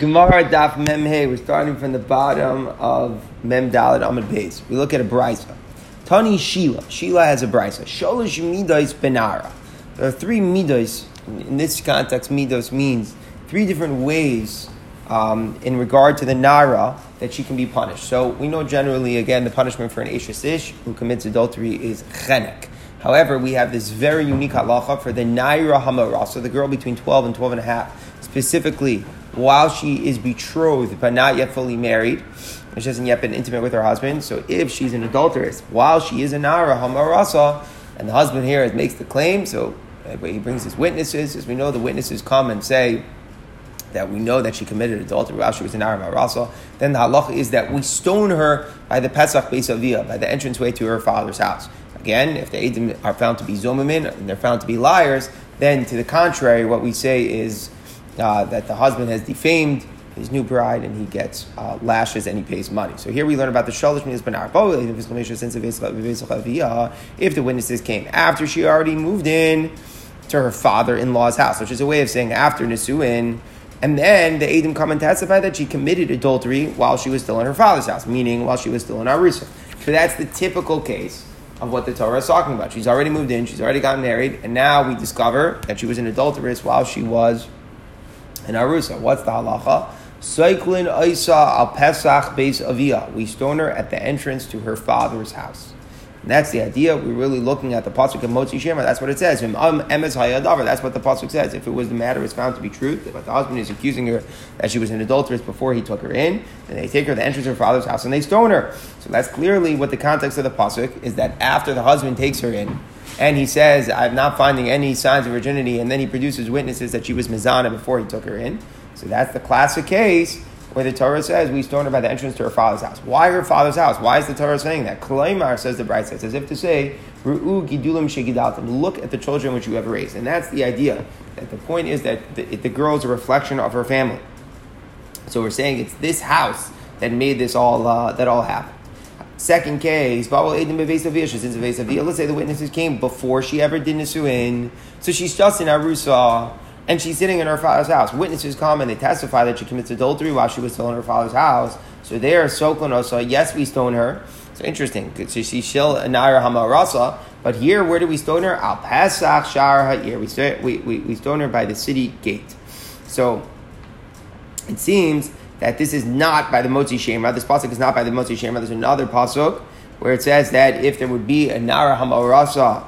Gemara Daf Mem He. We're starting from the bottom of Mem Daled Amud Beis. We look at a brisa. Tani Shila. Shila has a brisa. Sholosh Midos Benara. There are three midos. In this context, midos means three different ways in regard to the Nara that she can be punished. So we know generally, again, the punishment for an Eshes Ish who commits adultery is Chenek. However, we have this very unique halacha for the Naira Hamara, so the girl between 12 and 12 and a half, specifically while she is betrothed but not yet fully married, and she hasn't yet been intimate with her husband. So if she's an adulteress, while she is a Naira Hamarasa, and the husband here makes the claim, so he brings his witnesses. As we know, the witnesses come and say that we know that she committed adultery while she was in Naira Hamarasa, then the halacha is that we stone her by the Pesach Beis Avia, by the entranceway to her father's house. Again, if the Eidim are found to be Zomamin and they're found to be liars, then to the contrary, what we say is that the husband has defamed his new bride and he gets lashes and he pays money. So here we learn about the Shalosh Midas Benar. If the witnesses came after she already moved in to her father-in-law's house, which is a way of saying after Nisuin, and then the Eidim come and testify that she committed adultery while she was still in her father's house, meaning while she was still in Arisa. So that's the typical case of what the Torah is talking about. She's already moved in, she's already gotten married, and now we discover that she was an adulteress while she was an Arusa. What's the halacha? Soiklin Isa al Pesach Beis Avia. We stone her at the entrance to her father's house. And that's the idea. We're really looking at the pasuk of Motzi Shema. That's what it says. That's what the pasuk says. If it was the matter is found to be truth, but the husband is accusing her that she was an adulteress before he took her in, then they take her to the entrance of her father's house and they stone her. So that's clearly what the context of the pasuk is, that after the husband takes her in and he says, "I'm not finding any signs of virginity," and then he produces witnesses that she was mizana before he took her in. So that's the classic case where the Torah says we stone her by the entrance to her father's house. Why her father's house? Why is the Torah saying that? Klaimar, says the Brayta, says, as if to say, Ru'u gidulim shegidaltim, look at the children which you ever raised. And that's the idea. That the point is that the girl is a reflection of her family. So we're saying it's this house that made this all that all happen. Second case, let's say the witnesses came before she ever did Nisuin. So she's just in Arusa, and she's sitting in her father's house. Witnesses come and they testify that she commits adultery while she was still in her father's house. So they are soklanosa. Yes, we stone her. So interesting. So she's shil anayra hamarasa. But here, where do we stone her? Al Pesach Shar Ha'ir. We stone her by the city gate. So it seems that this is not by the Motzi Shema. This pasuk is not by the Motzi Shema. There's another pasuk where it says that if there would be a nayra hamarasa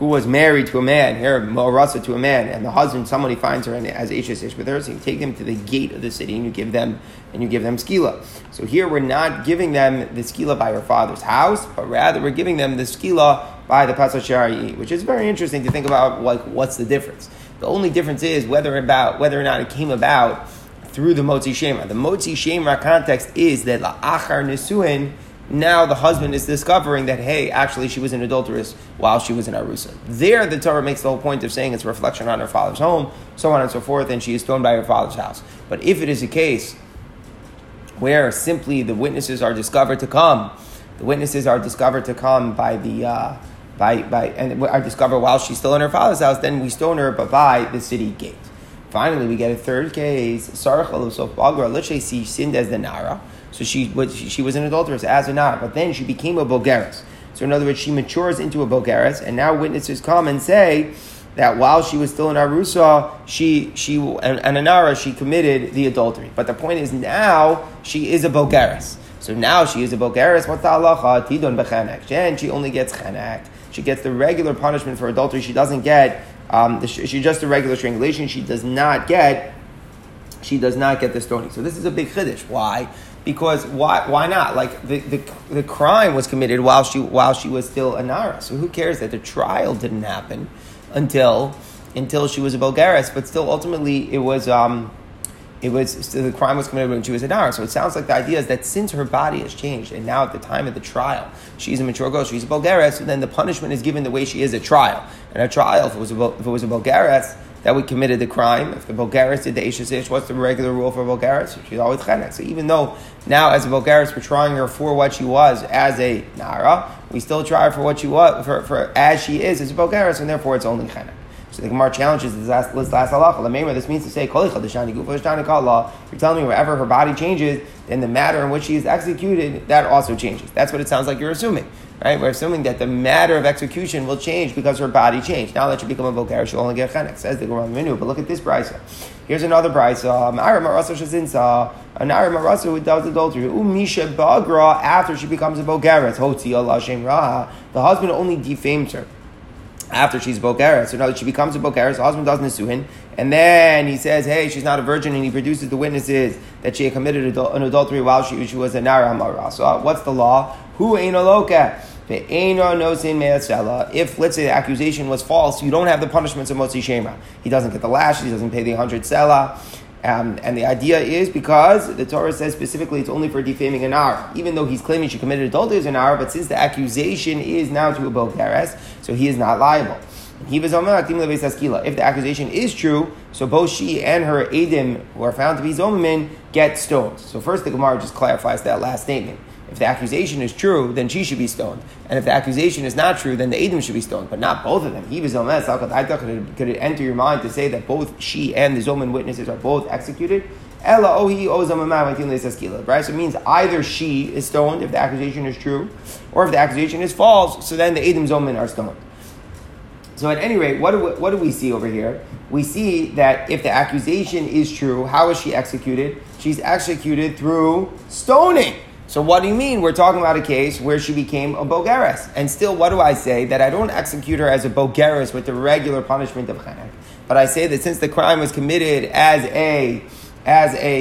who was married to a man, here Mo'arasa to a man, and the husband, somebody finds her and has Eshes Ish with her, so you take them to the gate of the city and you give them skila. So here we're not giving them the skila by her father's house, but rather we're giving them the skila by the Pesach Shari, which is very interesting to think about. Like, what's the difference? The only difference is whether or not it came about through the Motzi Shema. The Motzi Shema context is that la'achar nisuin. Now the husband is discovering that, hey, actually she was an adulteress while she was in Arusa. There the Torah makes the whole point of saying it's a reflection on her father's home, so on and so forth, and she is stoned by her father's house. But if it is a case where simply the witnesses are discovered to come, by the and are discovered while she's still in her father's house, then we stone her, but by the city gate. Finally, we get a third case. Let's say she sinned as the Nara. So she was an adulteress as a Nara, but then she became a Bogeres. So in other words, she matures into a Bogeres, and now witnesses come and say that while she was still in Arusa, she and a Nara, she committed the adultery. But the point is now she is a Bogeres. So now she is a Bogeres. What's the halacha? Tidon bechanak. And she only gets chanak. She gets the regular punishment for adultery. She doesn't get she just the regular strangulation. She does not get the stoning. So this is a big chiddush. Why? Because why not? Like the crime was committed while she was still a Nara. So who cares that the trial didn't happen until she was a Bogeres? But still, ultimately, the crime was committed when she was a Nara. So it sounds like the idea is that since her body has changed and now at the time of the trial she's a mature girl, she's a Bogeres, so then the punishment is given the way she is at trial. And at trial, if it was a Bogeres that we committed the crime, if the Bogeres did the Eshes Ish, what's the regular rule for Bogeres? She's always Chenek. So even though now as a Bogeres we're trying her for what she was as a Nara, we still try her for what she was, for as she is as a Bogeres, and therefore it's only Chenek. So the Gemara challenges this last halacha. This means to say, you're telling me wherever her body changes, then the matter in which she is executed, that also changes. That's what it sounds like you're assuming, right? We're assuming that the matter of execution will change because her body changed. Now that she become a Volker, she'll only get Chenek, says the Gemara Minu. But look at this brisa. Here's another brisa. An Arim Arasa who does adultery. Misha Bagra, after she becomes a Volker, the husband only defames her after she's Bokeret. So now that she becomes a Bokeret, the husband does Nisuhin, and then he says, hey, she's not a virgin, and he produces the witnesses that she had committed an adultery while she was a Nara Hamara. So what's the law? Hu Eino Loka. If, let's say, the accusation was false, you don't have the punishments of Motzi Shemra. He doesn't get the lash, he doesn't pay the 100 Selah. And the idea is because the Torah says specifically it's only for defaming an hour, even though he's claiming she committed adultery as an hour, but since the accusation is now to a Bokeres, so he is not liable. If the accusation is true, so both she and her Edim, who are found to be Zomimin, get stoned. So first the Gemara just clarifies that last statement. If the accusation is true, then she should be stoned. And if the accusation is not true, then the Edom should be stoned. But not both of them. Could it enter your mind to say that both she and the Zoman witnesses are both executed? So it means either she is stoned if the accusation is true, or if the accusation is false, so then the Edom Zoman are stoned. So at any rate, what do we see over here? We see that if the accusation is true, how is she executed? She's executed through stoning. So what do you mean? We're talking about a case where she became a Bogeres. And still, what do I say? That I don't execute her as a Bogeres with the regular punishment of Chenek. But I say that since the crime was committed as a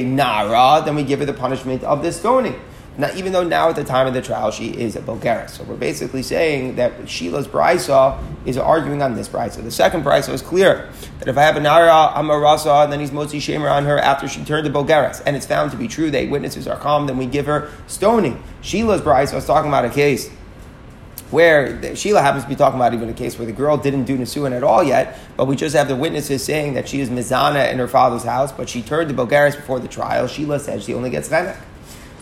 Nara, then we give her the punishment of the stoning. Now, even though now at the time of the trial, she is a Bogeres. So we're basically saying that Sheila's Braisa is arguing on this Braisa. The second Braisa is clear, that if I have a Nara, I'm a Rasa, and then he's Motzi Shemer on her after she turned to Bogeres, and it's found to be true, the witnesses are calm, then we give her stoning. Sheila's Braisa is talking about a case where Sheila happens to be talking about even a case where the girl didn't do Nisuin at all yet, but we just have the witnesses saying that she is Mizana in her father's house, but she turned to Bogeres before the trial. Sheila says she only gets Chenek.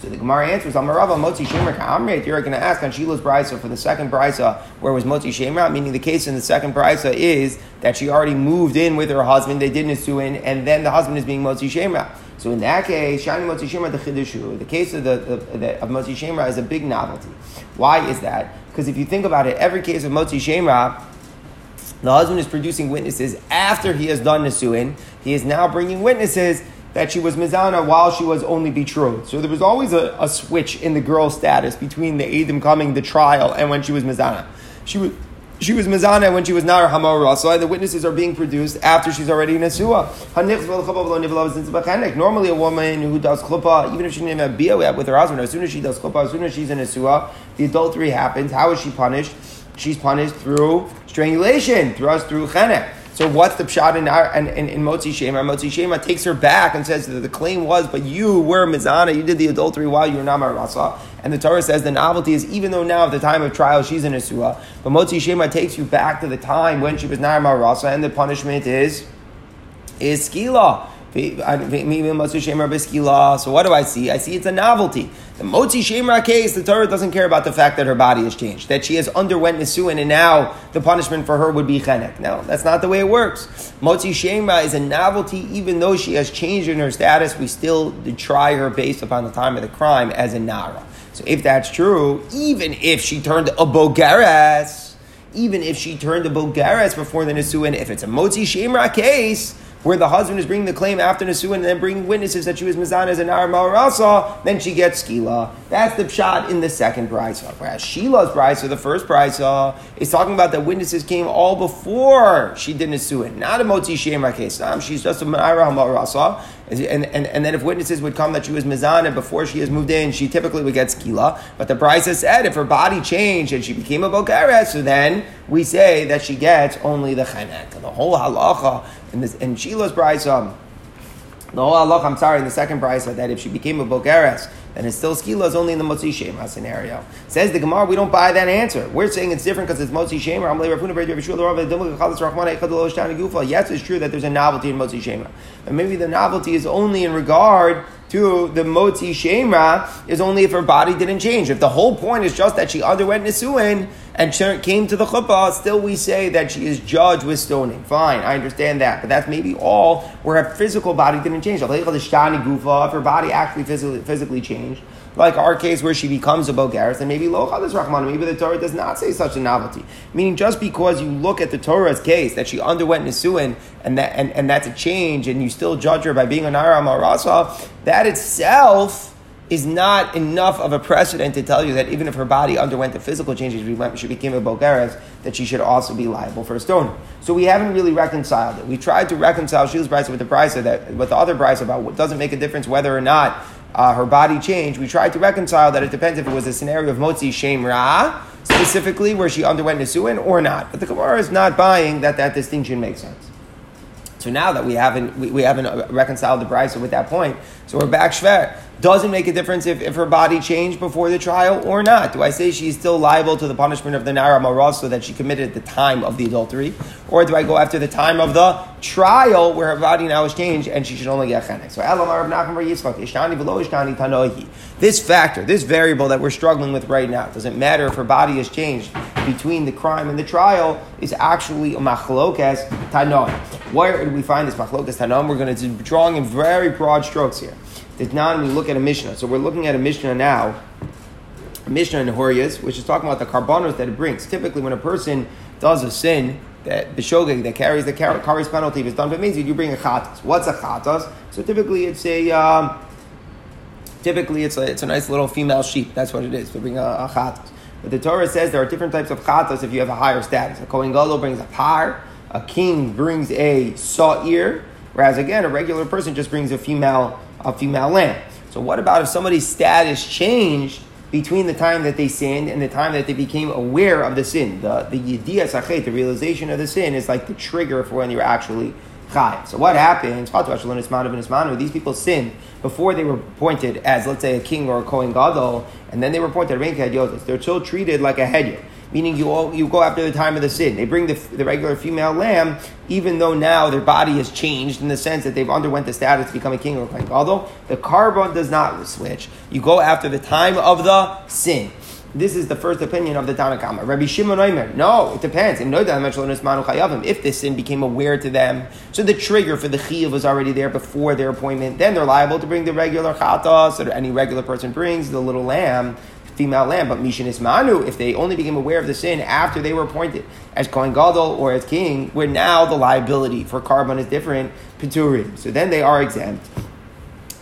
So the Gemara answers, Amarava Motzi Shemra Ka'amrit. You're going to ask on Sheila's Brisa for the second Brisa, where was Motzi Shemra? Meaning the case in the second Brisa is that she already moved in with her husband, they did Nisuin, and then the husband is being Motzi Shemra. So in that case, Shani Motzi Shemra Dechidushu, the case of Motzi Shemra is a big novelty. Why is that? Because if you think about it, every case of Motzi Shemra, the husband is producing witnesses after he has done Nisuin. He is now bringing witnesses that she was Mizana while she was only betrothed. So there was always a switch in the girl's status between the Edom coming, the trial, and when she was Mizana. She was Mizana when she was Nar Hamorah. So the witnesses are being produced after she's already Nesua. Normally a woman who does Chuppah, even if she didn't have a Bia with her husband, as soon as she does Chuppah, as soon as she's in Nesua, the adultery happens. How is she punished? She's punished through strangulation, through Chenek. So what's the pshat in Motzi Shemra? Motzi Shemra takes her back and says that the claim was, but you were Mizana, you did the adultery while you were Namar Rasa. And the Torah says the novelty is even though now at the time of trial she's in Nesua, but Motzi Shemra takes you back to the time when she was Namar Rasa, and the punishment is Skila. So what do I see? I see it's a novelty. The Motzi Shemra case, the Torah doesn't care about the fact that her body has changed, that she has underwent Nisuin, and now the punishment for her would be Chenek. No, that's not the way it works. Motzi Shemra is a novelty. Even though she has changed in her status, we still try her based upon the time of the crime as a Nara. So if that's true, even if she turned a Bogeres, before the Nisuin, if it's a Motzi Shemra case, where the husband is bringing the claim after Nisuin and then bringing witnesses that she was Mizana as an Nara Ma'arasa, then she gets Skila. That's the pshat in the second Brisa. Whereas Sheila's Brisa, the first Brisa, is talking about that witnesses came all before she did Nisuin. Not a Motzi Shemra case. She's just a Nara Ma'arasa. And then if witnesses would come that she was Mizana before she has moved in, she typically would get Skila. But the Brisa said if her body changed and she became a Bokeres, so then we say that she gets only the Chenek. And the whole halacha in Sheila's Brisa, the whole halacha, in the second Brisa, that if she became a Bokeres, then it's still Skila is only in the Motzi Shemra scenario. Says the Gemara, we don't buy that answer. We're saying it's different because it's Motzi Shemra. Yes, it's true that there's a novelty in Motzi Shemra. But maybe the novelty is only in regard to the Motzi Shemra, is only if her body didn't change. If the whole point is just that she underwent Nisuin, and she came to the chuppah, still we say that she is judged with stoning. Fine, I understand that. But that's maybe all where her physical body didn't change. If her body actually physically changed, like our case where she becomes a Bogeres, then maybe Lo Chadash Rachmana, maybe the Torah does not say such a novelty. Meaning just because you look at the Torah's case that she underwent Nisuin and that's a change and you still judge her by being a Naira Marasa, that itself is not enough of a precedent to tell you that even if her body underwent the physical changes, she became a Bogeres, that she should also be liable for a stoning. So we haven't really reconciled it. We tried to reconcile Shil's brisa with the brisa that with the other brisa about what doesn't make a difference whether or not her body changed. We tried to reconcile that it depends if it was a scenario of Motzi Shem Ra, specifically where she underwent Nisuin or not. But the Gemara is not buying that distinction makes sense. So now that we haven't reconciled the brisa with that point, so we're back shver. Doesn't make a difference if her body changed before the trial or not. Do I say she's still liable to the punishment of the Naira Marasa that she committed at the time of the adultery? Or do I go after the time of the trial where her body now has changed and she should only get chenek? So Elamar of Nachman bar Yitzchak, Ishtani v'lo Ishtani Tanohi. This factor, this variable that we're struggling with right now, doesn't matter if her body has changed between the crime and the trial, is actually a machlokas Tanon. Where do we find this machlokas Tanon? We're going to be drawing in very broad strokes here. It's not, and we look at a Mishnah. So we're looking at a Mishnah now, a Mishnah in Horias, which is talking about the karbanos that it brings. Typically, when a person does a sin, that b'shogeg, that carries the kares penalty, is done, but it means you bring a chatas. What's a chatas? So typically, it's a it's a nice little female sheep. That's what it is. We bring a chatas. But the Torah says there are different types of chatas if you have a higher status. A kohen gadol brings a par. A king brings a sa'ir. Whereas again, a regular person just brings a female lamb. So what about if somebody's status changed between the time that they sinned and the time that they became aware of the sin? The yediyah sachet, the realization of the sin, is like the trigger for when you're actually chayav. So what happens? These people sinned before they were appointed as, let's say, a king or a kohen gadol, and then they were appointed rein kehadyotis. They're still treated like a hedya. Meaning you go after the time of the sin. They bring the regular female lamb, even though now their body has changed in the sense that they've underwent the status to become a king or a queen. Although the carbon does not switch. You go after the time of the sin. This is the first opinion of the Tana Kama. Rabbi Shimon Omer, no, it depends. If this sin became aware to them, so the trigger for the chiyuv was already there before their appointment, then they're liable to bring the regular chatas, or any regular person brings the little lamb, female lamb. But Mishin Ismanu, if they only became aware of the sin after they were appointed as Kohen Gadol or as king, where now the liability for carbon is different, Peturim. So then they are exempt.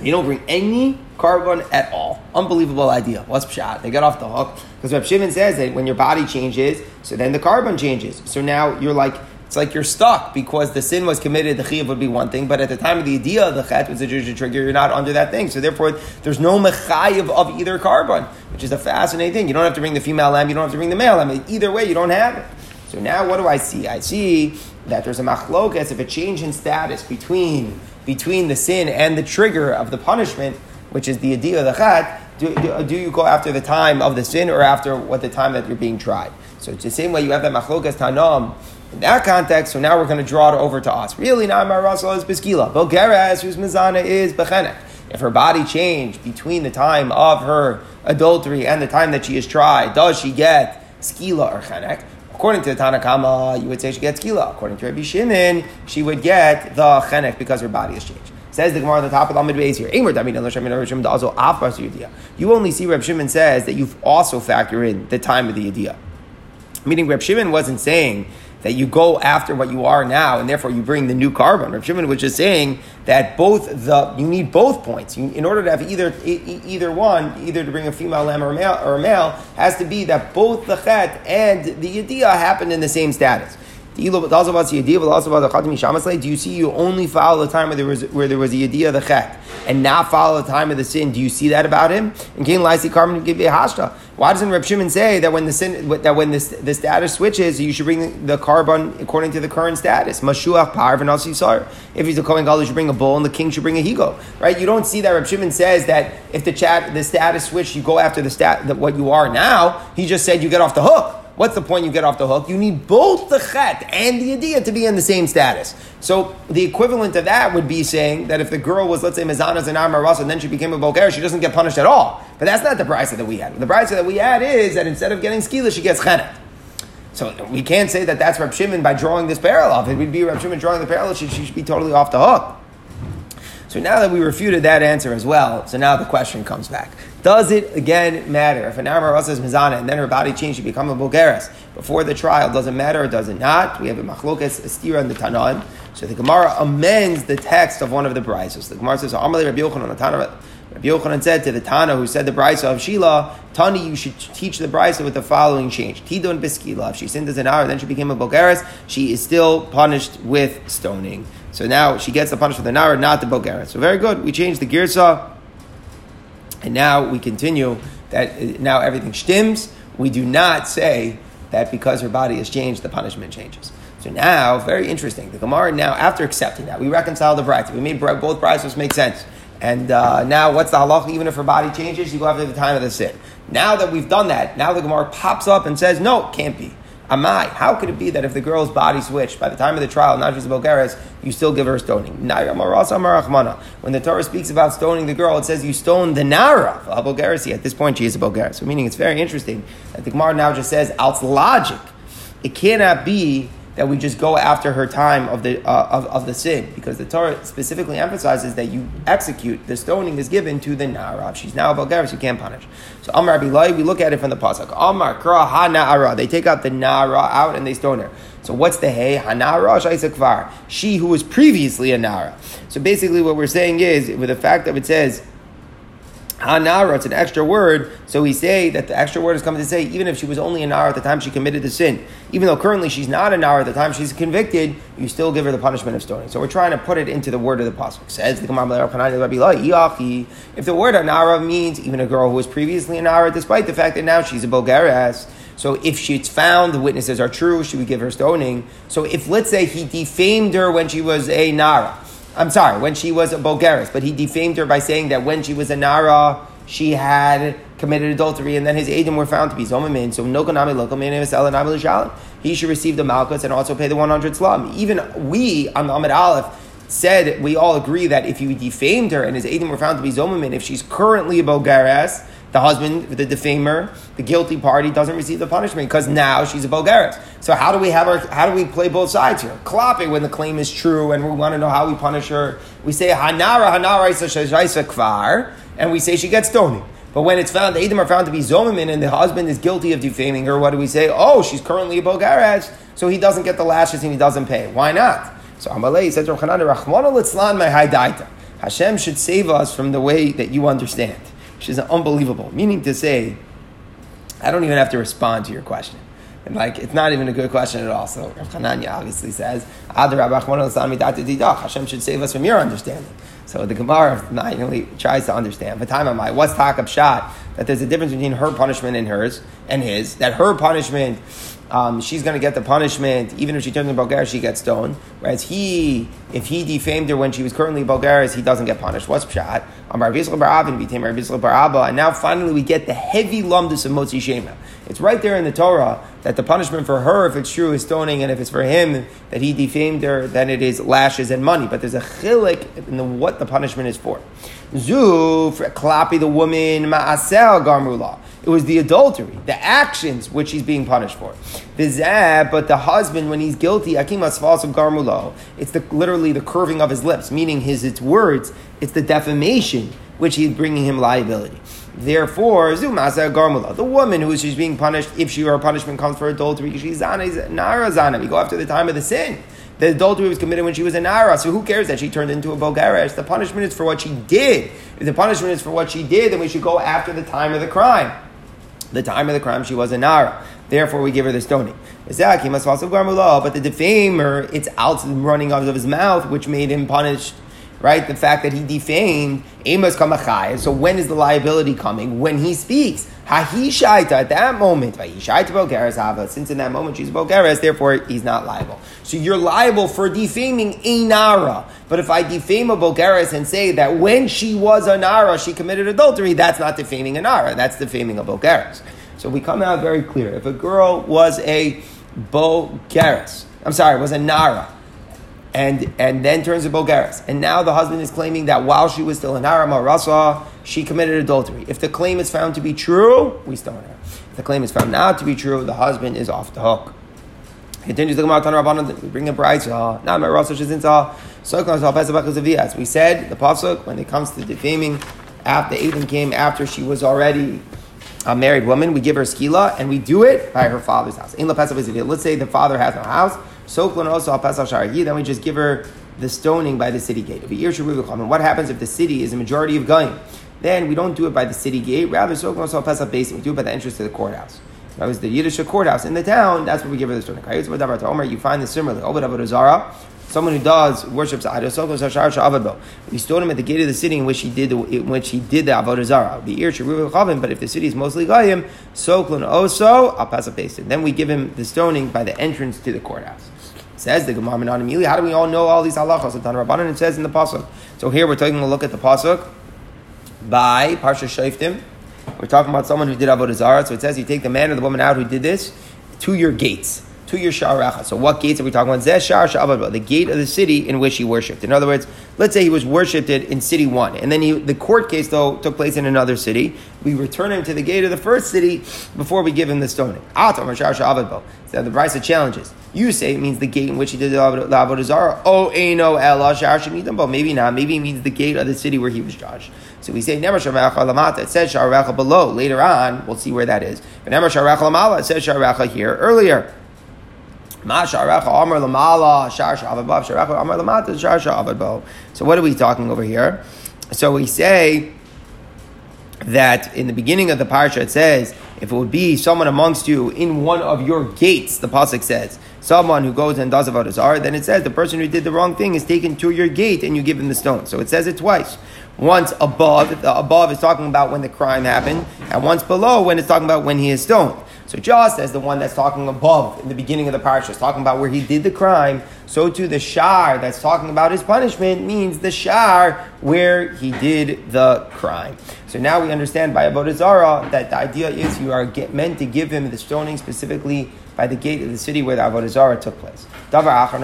You don't bring any carbon at all. Unbelievable idea. What's pshat? They got off the hook. Because Reb Shimon says that when your body changes, so then the carbon changes. So now you're like, it's like you're stuck because the sin was committed, the chiyuv would be one thing, but at the time of the idea, the chet was the Jewish trigger, you're not under that thing. So therefore, there's no mechayiv of either carbon, which is a fascinating thing. You don't have to bring the female lamb, you don't have to bring the male lamb. Either way, you don't have it. So now what do I see? I see that there's a machlokas of a change in status between the sin and the trigger of the punishment, which is the idea of the chet. Do you go after the time of the sin or after what the time that you're being tried? So it's the same way you have that machlokas tanam. In that context, so now we're going to draw it over to us. Really, Naamar Rasal is Biskila. Bogeres, whose Mizana is Bechenek. If her body changed between the time of her adultery and the time that she is tried, does she get Skila or Chenek? According to the Tanakama, you would say she gets Skila. According to Rabbi Shimon, she would get the Chenek because her body has changed. Says the Gemara on the top of the Amid Beis here. You only see Rabbi Shimon says that you also factor in the time of the Yediyah. Meaning Rabbi Shimon wasn't saying that you go after what you are now, and therefore you bring the new carbon. Rav Shimon was just saying that you need both points. In order to have either to bring a female lamb or a male, has to be that both the chet and the yediyah happened in the same status. Do you see you only follow the time where there was a yediyah, the chet, and not follow the time of the sin? Do you see that about him? And why doesn't Reb Shimon say that when the status switches, you should bring the carbon according to the current status? Mashuach parv and asisar. If he's a kohen gadol, you should bring a bull, and the king should bring a higo. Right? You don't see that Reb Shimon says that if the status switch, you go after what you are now. He just said you get off the hook. What's the point you get off the hook? You need both the chet and the idea to be in the same status. So the equivalent of that would be saying that if the girl was, let's say, Mizana Zanam Maras, and then she became a Bogeres, she doesn't get punished at all. But that's not the brisa that we had. The brisa that we had is that instead of getting skila, she gets chenek. So we can't say that that's Reb Shimon by drawing this parallel. If it would be Reb Shimon drawing the parallel, she should be totally off the hook. So now that we refuted that answer as well, so now the question comes back. Does it, again, matter? If an Amorah says Mizana and then her body changed, she becomes a Bulgaris before the trial, does it matter or does it not? We have a Machlokes, Estira, and the Tanan. So the Gemara amends the text of one of the braisos. The Gemara says, Amalei Rabbi Yochanan, Rabbi Yochanan said to the Tana who said the brayso of Sheila, Tani, you should teach the brayso with the following change. Tidon biskila. If she sinned as an hour, then she became a Bulgaris, she is still punished with stoning. So now she gets the punishment of the Nara, not the Bulgaris. So very good. We changed the Girsa. And now we continue that now everything stims. We do not say that because her body has changed, the punishment changes. So now, very interesting. The Gemara now, after accepting that, we reconcile the brayso. We made both braysos make sense. And now, what's the halacha? Even if her body changes, you go after the time of the sin. Now that we've done that, now the Gemara pops up and says, no, it can't be. Amai, how could it be that if the girl's body switched, by the time of the trial, not just about Bulgaris, you still give her stoning? When the Torah speaks about stoning the girl, it says you stone the Nara. At this point, she is a Bulgaris. So meaning it's very interesting that the Gemara now just says, out logic, it cannot be that we just go after her time of the sin, because the Torah specifically emphasizes that you execute the stoning is given to the Na'ara. She's now a Bulgaris, you can't punish. So Amar Bilai, we look at it from the pasuk. Amar Kra Ha Na'ara. They take out the Na'ara out and they stone her. So what's the hey? Hanara Shaisakvar. She who was previously a Na'ara. So basically, what we're saying is with the fact that it says Hanara, it's an extra word, so we say that the extra word is coming to say even if she was only a Nara at the time she committed the sin, even though currently she's not a Nara at the time she's convicted, you still give her the punishment of stoning. So we're trying to put it into the word of the pasuk. Says the Gemara, if the word Hanara means even a girl who was previously a Nara, despite the fact that now she's a Bulgaris, so if she's found, the witnesses are true, she would give her stoning. So if, let's say, he defamed her when she was a Nara, when she was a Bulgaris, but he defamed her by saying that when she was a Nara, she had committed adultery, and then his Edom were found to be Zomamin, so he should receive the Malchus and also pay the 100 slum. Even we, on the Amid Aleph, said we all agree that if he defamed her and his Edom were found to be Zomamin, if she's currently a Bulgaris, the husband, the defamer, the guilty party doesn't receive the punishment because now she's a Bulgaris. So how do we play both sides here? Klopping when the claim is true and we want to know how we punish her. We say Hanara Hanara Isa Kvar, and we say she gets stoning. But when it's found, the Edom are found to be Zomamin and the husband is guilty of defaming her, what do we say? Oh, she's currently a Bulgaris, so he doesn't get the lashes and he doesn't pay. Why not? So Amalei said to Rachmana Litzlan, my Haidaita. Hashem should save us from the way that you understand, which is unbelievable. Meaning to say, I don't even have to respond to your question. And it's not even a good question at all. So Rav Hananya obviously says, Hashem should save us from your understanding. So the Gemara finally tries to understand. What's Takab Shot? That there's a difference between her punishment and hers and his. That her punishment, she's going to get the punishment. Even if she turns into Bulgaris, she gets stoned. Whereas if he defamed her when she was currently Bulgaris, he doesn't get punished. What's Pshat? And now finally we get the heavy lumdus of Motzi Shema. It's right there in the Torah that the punishment for her, if it's true, is stoning, and if it's for him that he defamed her, then it is lashes and money. But there's a chilik in what the punishment is for. Zu, for klapi the woman, ma'asel garmula. It was the adultery, the actions which he's being punished for. Vizab, but the husband, when he's guilty, akimas falsum garmulo. It's literally the curving of his lips, meaning its words. It's the defamation which he's bringing him liability. Therefore, Zumasa Garmula, the woman who she's being punished, if her punishment comes for adultery, she's Nara Zana. We go after the time of the sin. The adultery was committed when she was a Nara, so who cares that she turned into a Bulgaris? The punishment is for what she did. If the punishment is for what she did, then we should go after the time of the crime. The time of the crime, she was a Nara. Therefore, we give her the stoning. But the defamer, it's out running out of his mouth, which made him punished. Right? The fact that he defamed, Amos Kamachai. So when is the liability coming? When he speaks. Hahishaita, at that moment, since in that moment she's a Bulgaris, therefore he's not liable. So you're liable for defaming a Nara. But if I defame a Bulgaris and say that when she was a Nara, she committed adultery, that's not defaming a Nara, that's defaming a Bulgaris. So we come out very clear. If a girl was a Bulgaris, was a Nara, and then turns to Bulgaris. And now the husband is claiming that while she was still in Harama Rasa, she committed adultery. If the claim is found to be true, we stone her. If the claim is found not to be true, the husband is off the hook. Continues the Gemara Tana Rabbanan. We bring a brayta. Now my Rosh Hashanah Sochlan Salpesabachazavia. As we said, the pasuk when it comes to defaming, after Eitan came after she was already a married woman, we give her skila and we do it by her father's house. In Lapesavizavia. Let's say the father has no house. Sochlan also Salpesasharahi. Then we just give her the stoning by the city gate. And what happens if the city is a majority of Goyim? Then we don't do it by the city gate. Rather, Sochlan Salpesach Basin. We do it by the entrance to the courthouse. That was the Yiddish courthouse in the town. That's where we give her the stoning. You find this similarly. Someone who does worships Avodah. We stone him at the gate of the city in which he did the Avodah Zarah. But if the city is mostly Goyim, Sochlan also Salpesach Basin. Then we give him the stoning by the entrance to the courthouse. Says the Gemara Menachemili. How do we all know all these halachos? Tana Rabbanan. It says in the pasuk. So here we're taking a look at the pasuk by Parshas Shoftim. We're talking about someone who did Avodah Zarah. So it says you take the man or the woman out who did this to your gates, to your Sha'ar. So what gates are we talking about? Zeh Sha'ar Sha'abad, the gate of the city in which he worshipped. In other words, let's say he was worshipped in city one, and then the court case though took place in another city. We return him to the gate of the first city before we give him the stoning. Atom or Sha'ar Sha'abad. So the Brisa challenges. You say it means the gate in which he did the Avodah Zarah. Oh, eino ela Sha'ar Shemidam. Maybe not. Maybe it means the gate of the city where he was judged. So we say, Nemar Sha'arecha Lamata, it says Sha'arecha below. Later on, we'll see where that is. But Nemar Sha'arecha Lamala, it says Sha'arecha here earlier. Ma Sha'arecha Amar Lamala, Sha'ar Sha'avadbo, Sha'arecha Amar Lamata, Sha'ar Sha'avadbo. So what are we talking over here? So we say that in the beginning of the parsha, it says, if it would be someone amongst you in one of your gates, the pasuk says, someone who goes and does Avodah Zarah, then it says the person who did the wrong thing is taken to your gate and you give him the stone. So it says it twice. Once above, the above is talking about when the crime happened, and once below when it's talking about when he is stoned. So just as the one that's talking above in the beginning of the parsha is talking about where he did the crime, so too the sha'ar that's talking about his punishment means the sha'ar where he did the crime. So now we understand by Avodah Zarah that the idea is you are meant to give him the stoning specifically by the gate of the city where the Avodah Zarah took place. We darshan,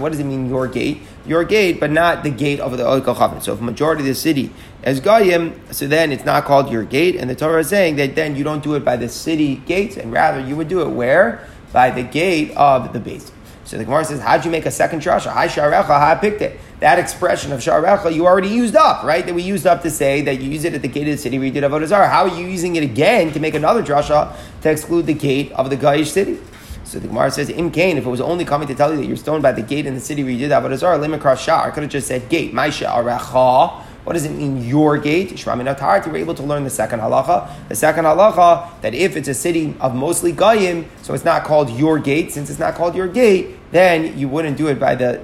what does it mean, your gate? Your gate, but not the gate of the Oel Kohavim. So if majority of the city is Goyim, so then it's not called your gate. And the Torah is saying that then you don't do it by the city gates, and rather you would do it where? By the gate of the base. So the Gemara says, how'd you make a second drasha? Hi Sha'arecha, hi picked it. That expression of Sha'arecha you already used up, right? That we used up to say that you use it at the gate of the city where you did Avodah Zarah. How are you using it again to make another drasha to exclude the gate of the Goyish city? So the Gemara says, Im Kain, if it was only coming to tell you that you're stoned by the gate in the city where you did Avodah Zarah, Limikra Sha'ar, I could have just said gate, my Sha'arecha. What does it mean, your gate? Shraminatarti, we're able to learn the second halacha. The second halacha, that if it's a city of mostly Goyim, so it's not called your gate. Since it's not called your gate, then you wouldn't do it by the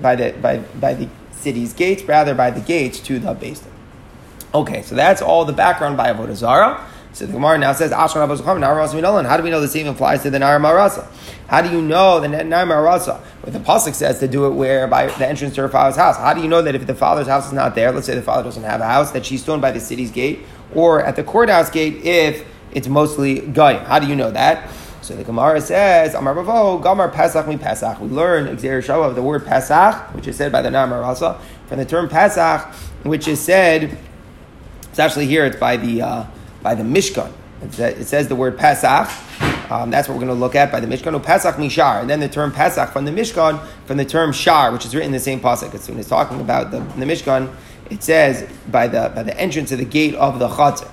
city's gates, rather by the gates to the basin. Okay, so that's all the background by Avodah Zarah. So the Gemara now says, Ashran Abozacham, Na'aras Minolan. How do we know the same applies to the Na'ar Ma'arasa? How do you know the Na'ar Ma'arasa? Well, the pasuk says to do it where? By the entrance to her father's house. How do you know that if the father's house is not there, let's say the father doesn't have a house, that she's stoned by the city's gate or at the courthouse gate if it's mostly Goyim? How do you know that? So the Gemara says, Amar Bavo, Gamar Pesach mi Pesach. We learn, Exer Shava, of the word Pesach, which is said by the Na'ar Ma'arasa, from the term Pesach, which is said, it's actually here, it's by the Mishkan. It says the word Pesach. That's what we're going to look at by the Mishkan. Oh, Pesach Mishar. And then the term Pesach from the Mishkan, from the term Shar, which is written in the same pasuk. As soon as talking about the Mishkan, it says by the entrance of the gate of the Chatzor.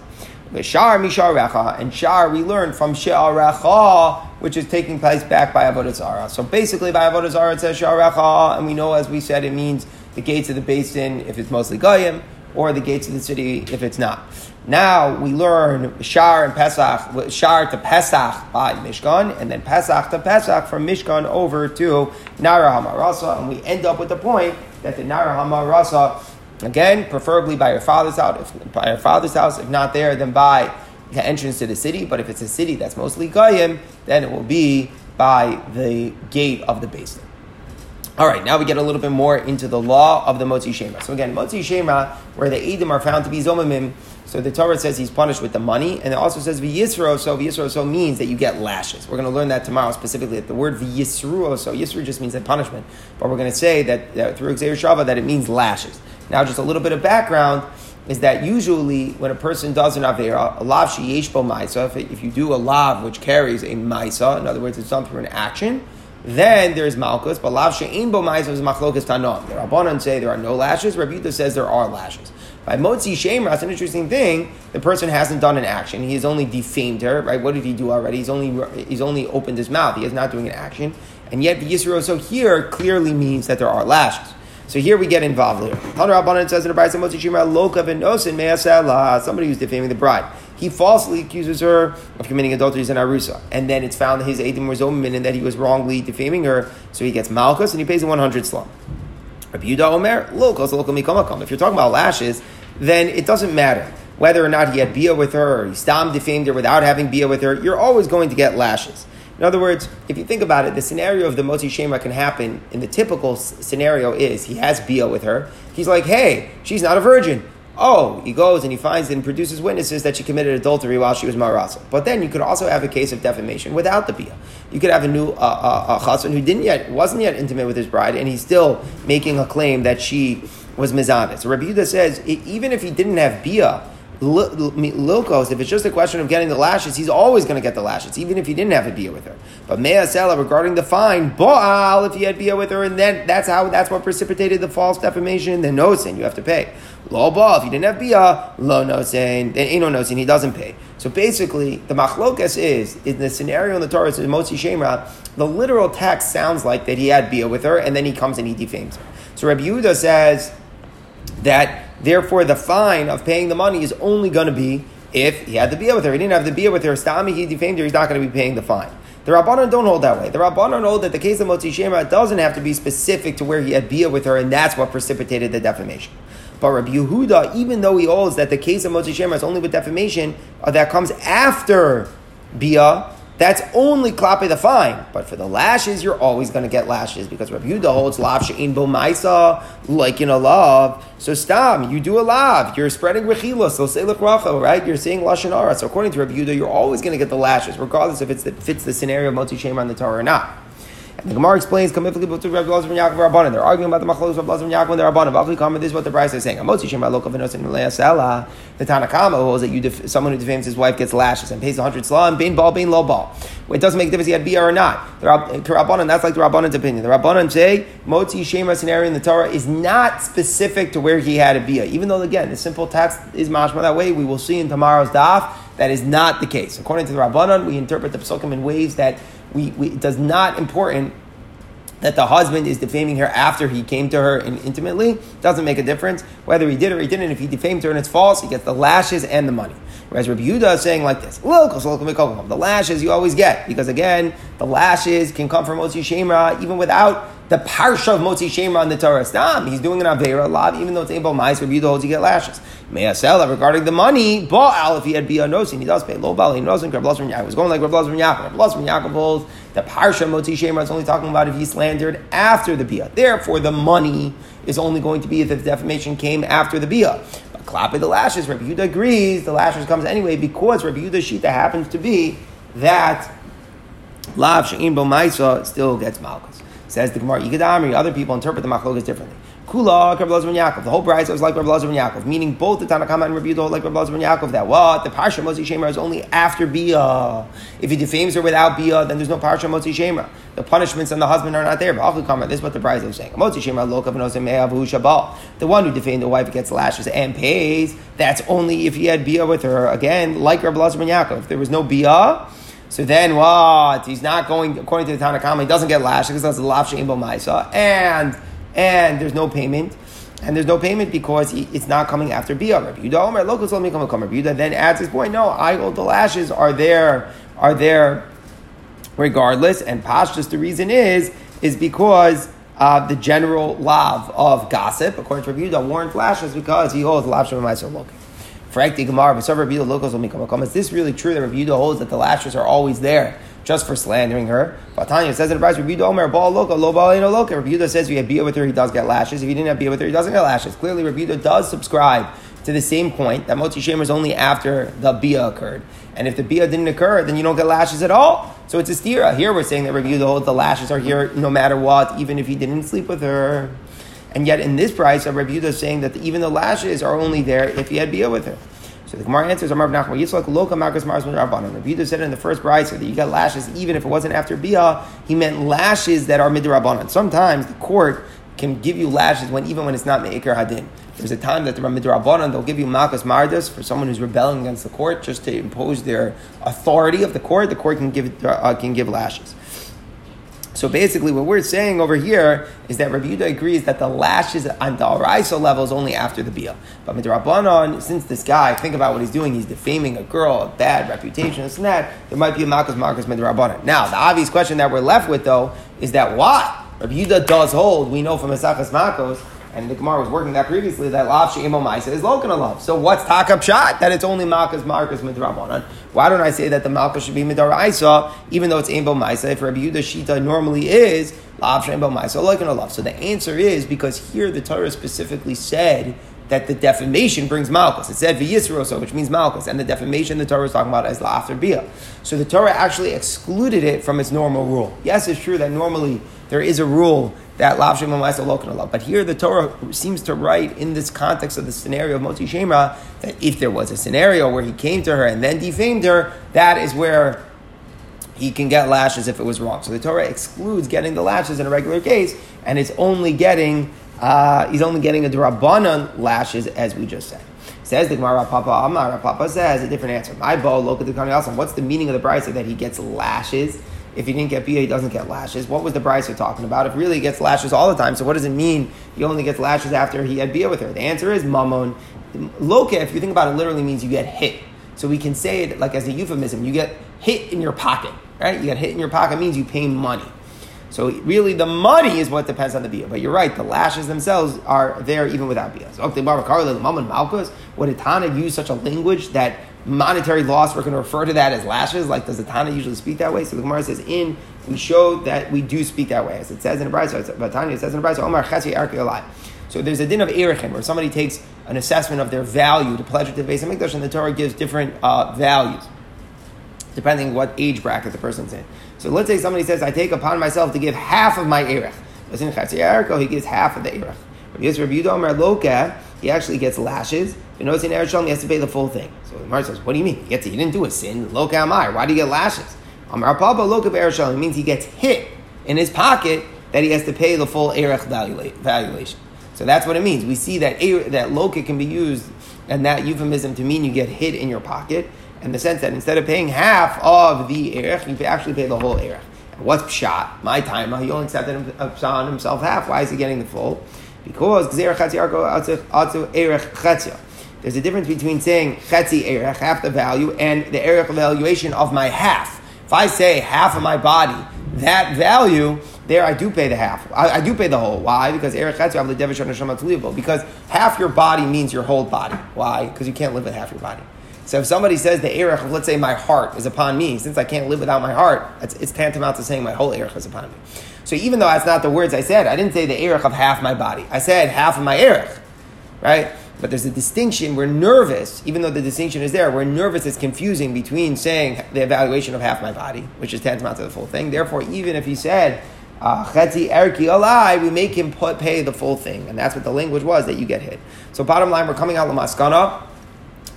Shar Misharecha. And Shar we learn from She'arecha, which is taking place back by Avodah Zarah. So basically by Avodah Zarah it says She'arecha. And we know, as we said, it means the gates of the basin if it's mostly Goyim, or the gates of the city if it's not. Now we learn Sha'ar and Pesach, Sha'ar to Pesach by Mishkan, and then Pesach to Pesach from Mishkan over to Na'ar HaMa'arasa, and we end up with the point that the Na'ar HaMa'arasa, again, preferably by your father's house, if not there, then by the entrance to the city. But if it's a city that's mostly Goyim, then it will be by the gate of the basement. All right, now we get a little bit more into the law of the Motzi Shemra. So again, Motzi Shemra, where the Eidim are found to be Zomimim, so the Torah says he's punished with the money, and it also says V'yisro, so V'yisro, so means that you get lashes. We're going to learn that tomorrow specifically, that the word V'yisru, so Yisru just means a punishment, but we're going to say that through Xer Shava that it means lashes. Now just a little bit of background is that usually when a person does an avera, a lav sheyesh bo ma'isa, if you do a lav which carries a ma'isa, in other words, it's done through an action, then there's malchus. But lav she'ein bo ma'isa is machlokas tanon. The Rabbanan say there are no lashes. Rabbi Yehuda says there are lashes. By motzi she'emra, it's an interesting thing. The person hasn't done an action. He has only defamed her. Right? What did he do already? He's only opened his mouth. He is not doing an action. And yet the Yisro so here clearly means that there are lashes. So here we get involved here. Tanur says in the bride, motzi she'emra loka v'nosin me'asela. Somebody who's defaming the bride. He falsely accuses her of committing adulteries in Arusa. And then it's found that his Eidim was Omen and that he was wrongly defaming her. So he gets Malchus and he pays the 100 slum. Rabbi Yehuda Omer, Lokos, Lokom Mikomakom. If you're talking about lashes, then it doesn't matter whether or not he had Bia with her or he Stam defamed her without having Bia with her. You're always going to get lashes. In other words, if you think about it, the scenario of the Motzi She'emra can happen in the typical scenario is he has Bia with her. He's like, hey, she's not a virgin. Oh, he goes and he finds and produces witnesses that she committed adultery while she was marasa. But then you could also have a case of defamation without the bia. You could have a new chassan who wasn't yet intimate with his bride, and he's still making a claim that she was mezavet. So Rabbi Yehuda says even if he didn't have bia, Lilkos, if it's just a question of getting the lashes, he's always going to get the lashes, even if he didn't have a bia with her. But Mea Sela, regarding the fine, Baal, if he had bia with her, and then that's what precipitated the false defamation, then nosin, you have to pay. Lo Baal, if he didn't have bia, lo nosin, then eno nosin, he doesn't pay. So basically, the machlokas is, in the scenario in the Torah, the Motzi She'emra, the literal text sounds like that he had bia with her, and then he comes and he defames her. So Rabbi Yehuda says that therefore, the fine of paying the money is only going to be if he had the bia with her. He didn't have the bia with her. Stami, he defamed her. He's not going to be paying the fine. The Rabbanon don't hold that way. The Rabbanon hold that the case of Motzi She'emra doesn't have to be specific to where he had bia with her, and that's what precipitated the defamation. But Rabbi Yehuda, even though he holds that the case of Motzi She'emra is only with defamation that comes after bia, that's only klape the fine. But for the lashes, you're always going to get lashes because Rabbi Yehuda holds lav she'ein bo ma'isa, like in a lav. So stam, you do a lav. You're spreading rechila, so selach racha, right? You're saying lashon hara. So according to Rabbi Yehuda, you're always going to get the lashes, regardless if it fits the scenario of Motzi She'emra on the Torah or not. And the Gemara explains, they're arguing about the Machlokas of Rabbi Elazar ben Yaakov and the Rabbanan. This is what the Brisa is saying. The Tana Kama holds that someone who defames his wife gets lashes and pays 100 slam, bein bal, bein lo bal. It doesn't make a difference if he had bia or not. The Rabbanan, that's like the Rabbanan's opinion. The Rabbanan say, Motzi She'emra scenario in the Torah is not specific to where he had a bia. Even though, again, the simple text is mashma that way, we will see in tomorrow's daf, that is not the case. According to the Rabbanan, we interpret the Pesukim in ways that it does not important that the husband is defaming her after he came to her and intimately. Doesn't make a difference whether he did or he didn't. If he defamed her and it's false, he gets the lashes and the money. Whereas Rabbi Yehuda is saying like this, the lashes you always get, because again, the lashes can come from Motzi She'emra even without the parsha of Motzi She'emra on the Torah. Stam, he's doing an Aveira Lav, even though it's Ein Bo Ma'is, Rabbi Yehuda holds you get lashes. Mea Sela, regarding the money, Baal, if he had Bia Nosin, he does pay Lo Baal, he knows, and Rav Elazar ben Yaakov was going like Rav Elazar ben Yaakov. Rav Elazar ben Yaakov holds the parsha of Motzi She'emra is only talking about if he slandered after the Bia. Therefore, the money is only going to be if the defamation came after the Bia. Klap of the lashes, Rabbi Yehuda agrees, the lashes comes anyway because Rabbi Yehuda's shita happens to be that Lav She'ein Bo Ma'isa still gets Malchus. Says the Gemara, Yigad Amri, other people interpret the Machlokas differently. Kula, Rav Elazar ben Yaakov, the whole bride was like Rav Elazar ben Yaakov, meaning both the Tana Kama and Rabbi Yehuda hold like Rav Elazar ben Yaakov, that what? The Parsha Motzi She'emra is only after Bia. If he defames her without Bia, then there's no Parsha Motzi She'emra. The punishments on the husband are not there. But this is what the bride is saying. Motzi She'emra lo kav nosim me'avu shabal. The one who defamed the wife gets lashes and pays. That's only if he had Bia with her. Again, like Rav Elazar ben Yaakov, if there was no Bia, so then what? He's not going, according to the Tana Kama, he doesn't get lashed because that's a lav she'ein bo ma'isa. And there's no payment. And there's no payment because it's not coming after bia. Rabbi Yehuda Omer, Lokos lo mikomakom. Rabbi Yehuda then adds his point, no, the lashes are there regardless. And pashtus, the reason is because the general lav of gossip, according to Rabbi Yehuda, warrants lashes because he holds lav she'ein bo ma'isa lokos. Is this really true that Rabbi Yehuda holds that the lashes are always there just for slandering her? Batanya says in the price, Rabbi Yehuda Omer, Baal Loka, Lo Baal Eno Loka. Rabbi Yehuda says if you had bia with her, he does get lashes. If you didn't have bia with her, he doesn't get lashes. Clearly, Rabbi Yehuda does subscribe to the same point that Motzi She'emra is only after the bia occurred. And if the bia didn't occur, then you don't get lashes at all. So it's a stira. Here we're saying that Rabbi Yehuda holds the lashes are here no matter what, even if he didn't sleep with her. And yet in this brayso, Rabbi Yehuda is saying that even the lashes are only there if he had bia with her. So the Gemara answers, Amar Rav Nachman Yitzchak, Loka Makos Maris Min Rabbanan. Rabbi Yehuda said in the first brayso that you got lashes even if it wasn't after bia. He meant lashes that are midrabanan. Sometimes the court can give you lashes even when it's not me'ikar hadin. There's a time that the midrabanan they'll give you makos mardas for someone who's rebelling against the court just to impose their authority of the court. The court can give lashes. So basically, what we're saying over here is that Rabbi Yehuda agrees that the lashes on the Araisa level is only after the Bia. But Midrabanan, since this guy, think about what he's doing, he's defaming a girl, a bad reputation, this and that, there might be a Makos Midrabanan. Now, the obvious question that we're left with, though, is that why? Rabbi Yehuda does hold, we know from Masechtas Makos, and the Gemara was working that previously, that Lav She'emo Maisa is Lo Kana Lav. So what's Taka Pshat? That it's only Makos Midrabanan. Why don't I say that the Malka should be Midaraisa, even though it's Einbo Maisa? If Rabbi Yehuda Shita normally is, Lav Sheinbo Maisa, like and Olav. So the answer is because here the Torah specifically said that the defamation brings Malkus. It said V'Yisroso, which means Malkus, and the defamation the Torah is talking about is La'after Bia. So the Torah actually excluded it from its normal rule. Yes, it's true that normally there is a rule that Lav Shema Maisa Lo Kana Lav. But here the Torah seems to write in this context of the scenario of Motzi Shemra that if there was a scenario where he came to her and then defamed her, that is where he can get lashes if it was wrong. So the Torah excludes getting the lashes in a regular case, and it's only getting he's only getting a D'Rabbanan lashes, as we just said. Says the Gemara, Papa says a different answer. My bo look the Kani. What's the meaning of the brayso that he gets lashes? If he didn't get bia, he doesn't get lashes. What was the brayso talking about? If really he gets lashes all the time, so what does it mean he only gets lashes after he had bia with her? The answer is mamon. Loka, if you think about it, literally means you get hit. So we can say it like as a euphemism. You get hit in your pocket, right? You get hit in your pocket means you pay money. So really the money is what depends on the bia. But you're right, the lashes themselves are there even without bia. So would a Tana use such a language that monetary loss, we're going to refer to that as lashes? Like, does the Tana usually speak that way? So the Gemara says, we show that we do speak that way. As it says in the brayso, but Tanya, it says in the brayso, Omar Chesi Arke Olai. So there's a din of Erechin, where somebody takes an assessment of their value to pledge it to the Beis HaMikdash, and the Torah gives different values, depending on what age bracket the person's in. So let's say somebody says, I take upon myself to give half of my Erech. As in Chesi Arke, he gives half of the Erech. But he gives Rabbi Yehuda Omer Loka, he actually gets lashes. He knows in Eretz Yisrael he has to pay the full thing. So the Gemara says, what do you mean? He didn't do a sin. Loka Amar. Why do you get lashes? Amar Papa Loka Eretz Yisrael. It means he gets hit in his pocket that he has to pay the full Erech valuation. So that's what it means. We see that Loka can be used and that euphemism to mean you get hit in your pocket, in the sense that instead of paying half of the Erech, you actually pay the whole Erech. And what's Pshat? My time. He only accepted upon himself half. Why is he getting the full? Because there's a difference between saying chetzi erech, half the value, and the erech valuation of my half. If I say half of my body, that value, there I do pay the half. I do pay the whole. Why? Because erech chetzi av l'devish ha'neshama t'liyavo. Because half your body means your whole body. Why? Because you can't live with half your body. So if somebody says the erech of, let's say, my heart is upon me, since I can't live without my heart, it's tantamount to saying my whole erech is upon me. So even though that's not the words I said, I didn't say the erech of half my body. I said half of my erech, right? But there's a distinction. We're nervous, even though the distinction is there. We're nervous. It's confusing between saying the evaluation of half my body, which is tantamount to the full thing. Therefore, even if he said chetzi erki alai, we make him pay the full thing, and that's what the language was that you get hit. So bottom line, we're coming out l'maskana.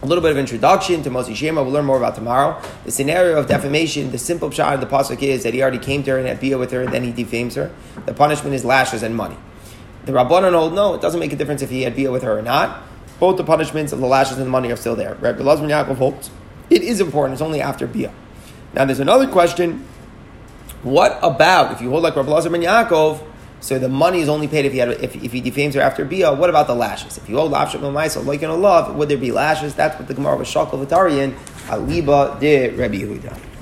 A little bit of introduction to Motzi Shemra. We'll learn more about tomorrow. The scenario of defamation, the simple pshat of the pasuk is that he already came to her and had bia with her, and then he defames her. The punishment is lashes and money. The Rabbanan hold, no, it doesn't make a difference if he had bia with her or not. Both the punishments of the lashes and the money are still there. Rabbi Elazar ben Yaakov holds, it is important. It's only after bia. Now there's another question. What about, if you hold like Rabbi Elazar ben Yaakov, so the money is only paid if he defames her after bia. What about the lashes? If you hold Lav Shema Maisa Lo Kana Lav, would there be lashes? That's what the Gemara was Shakal V'Tariyin Aliba de Rabbi Yehuda.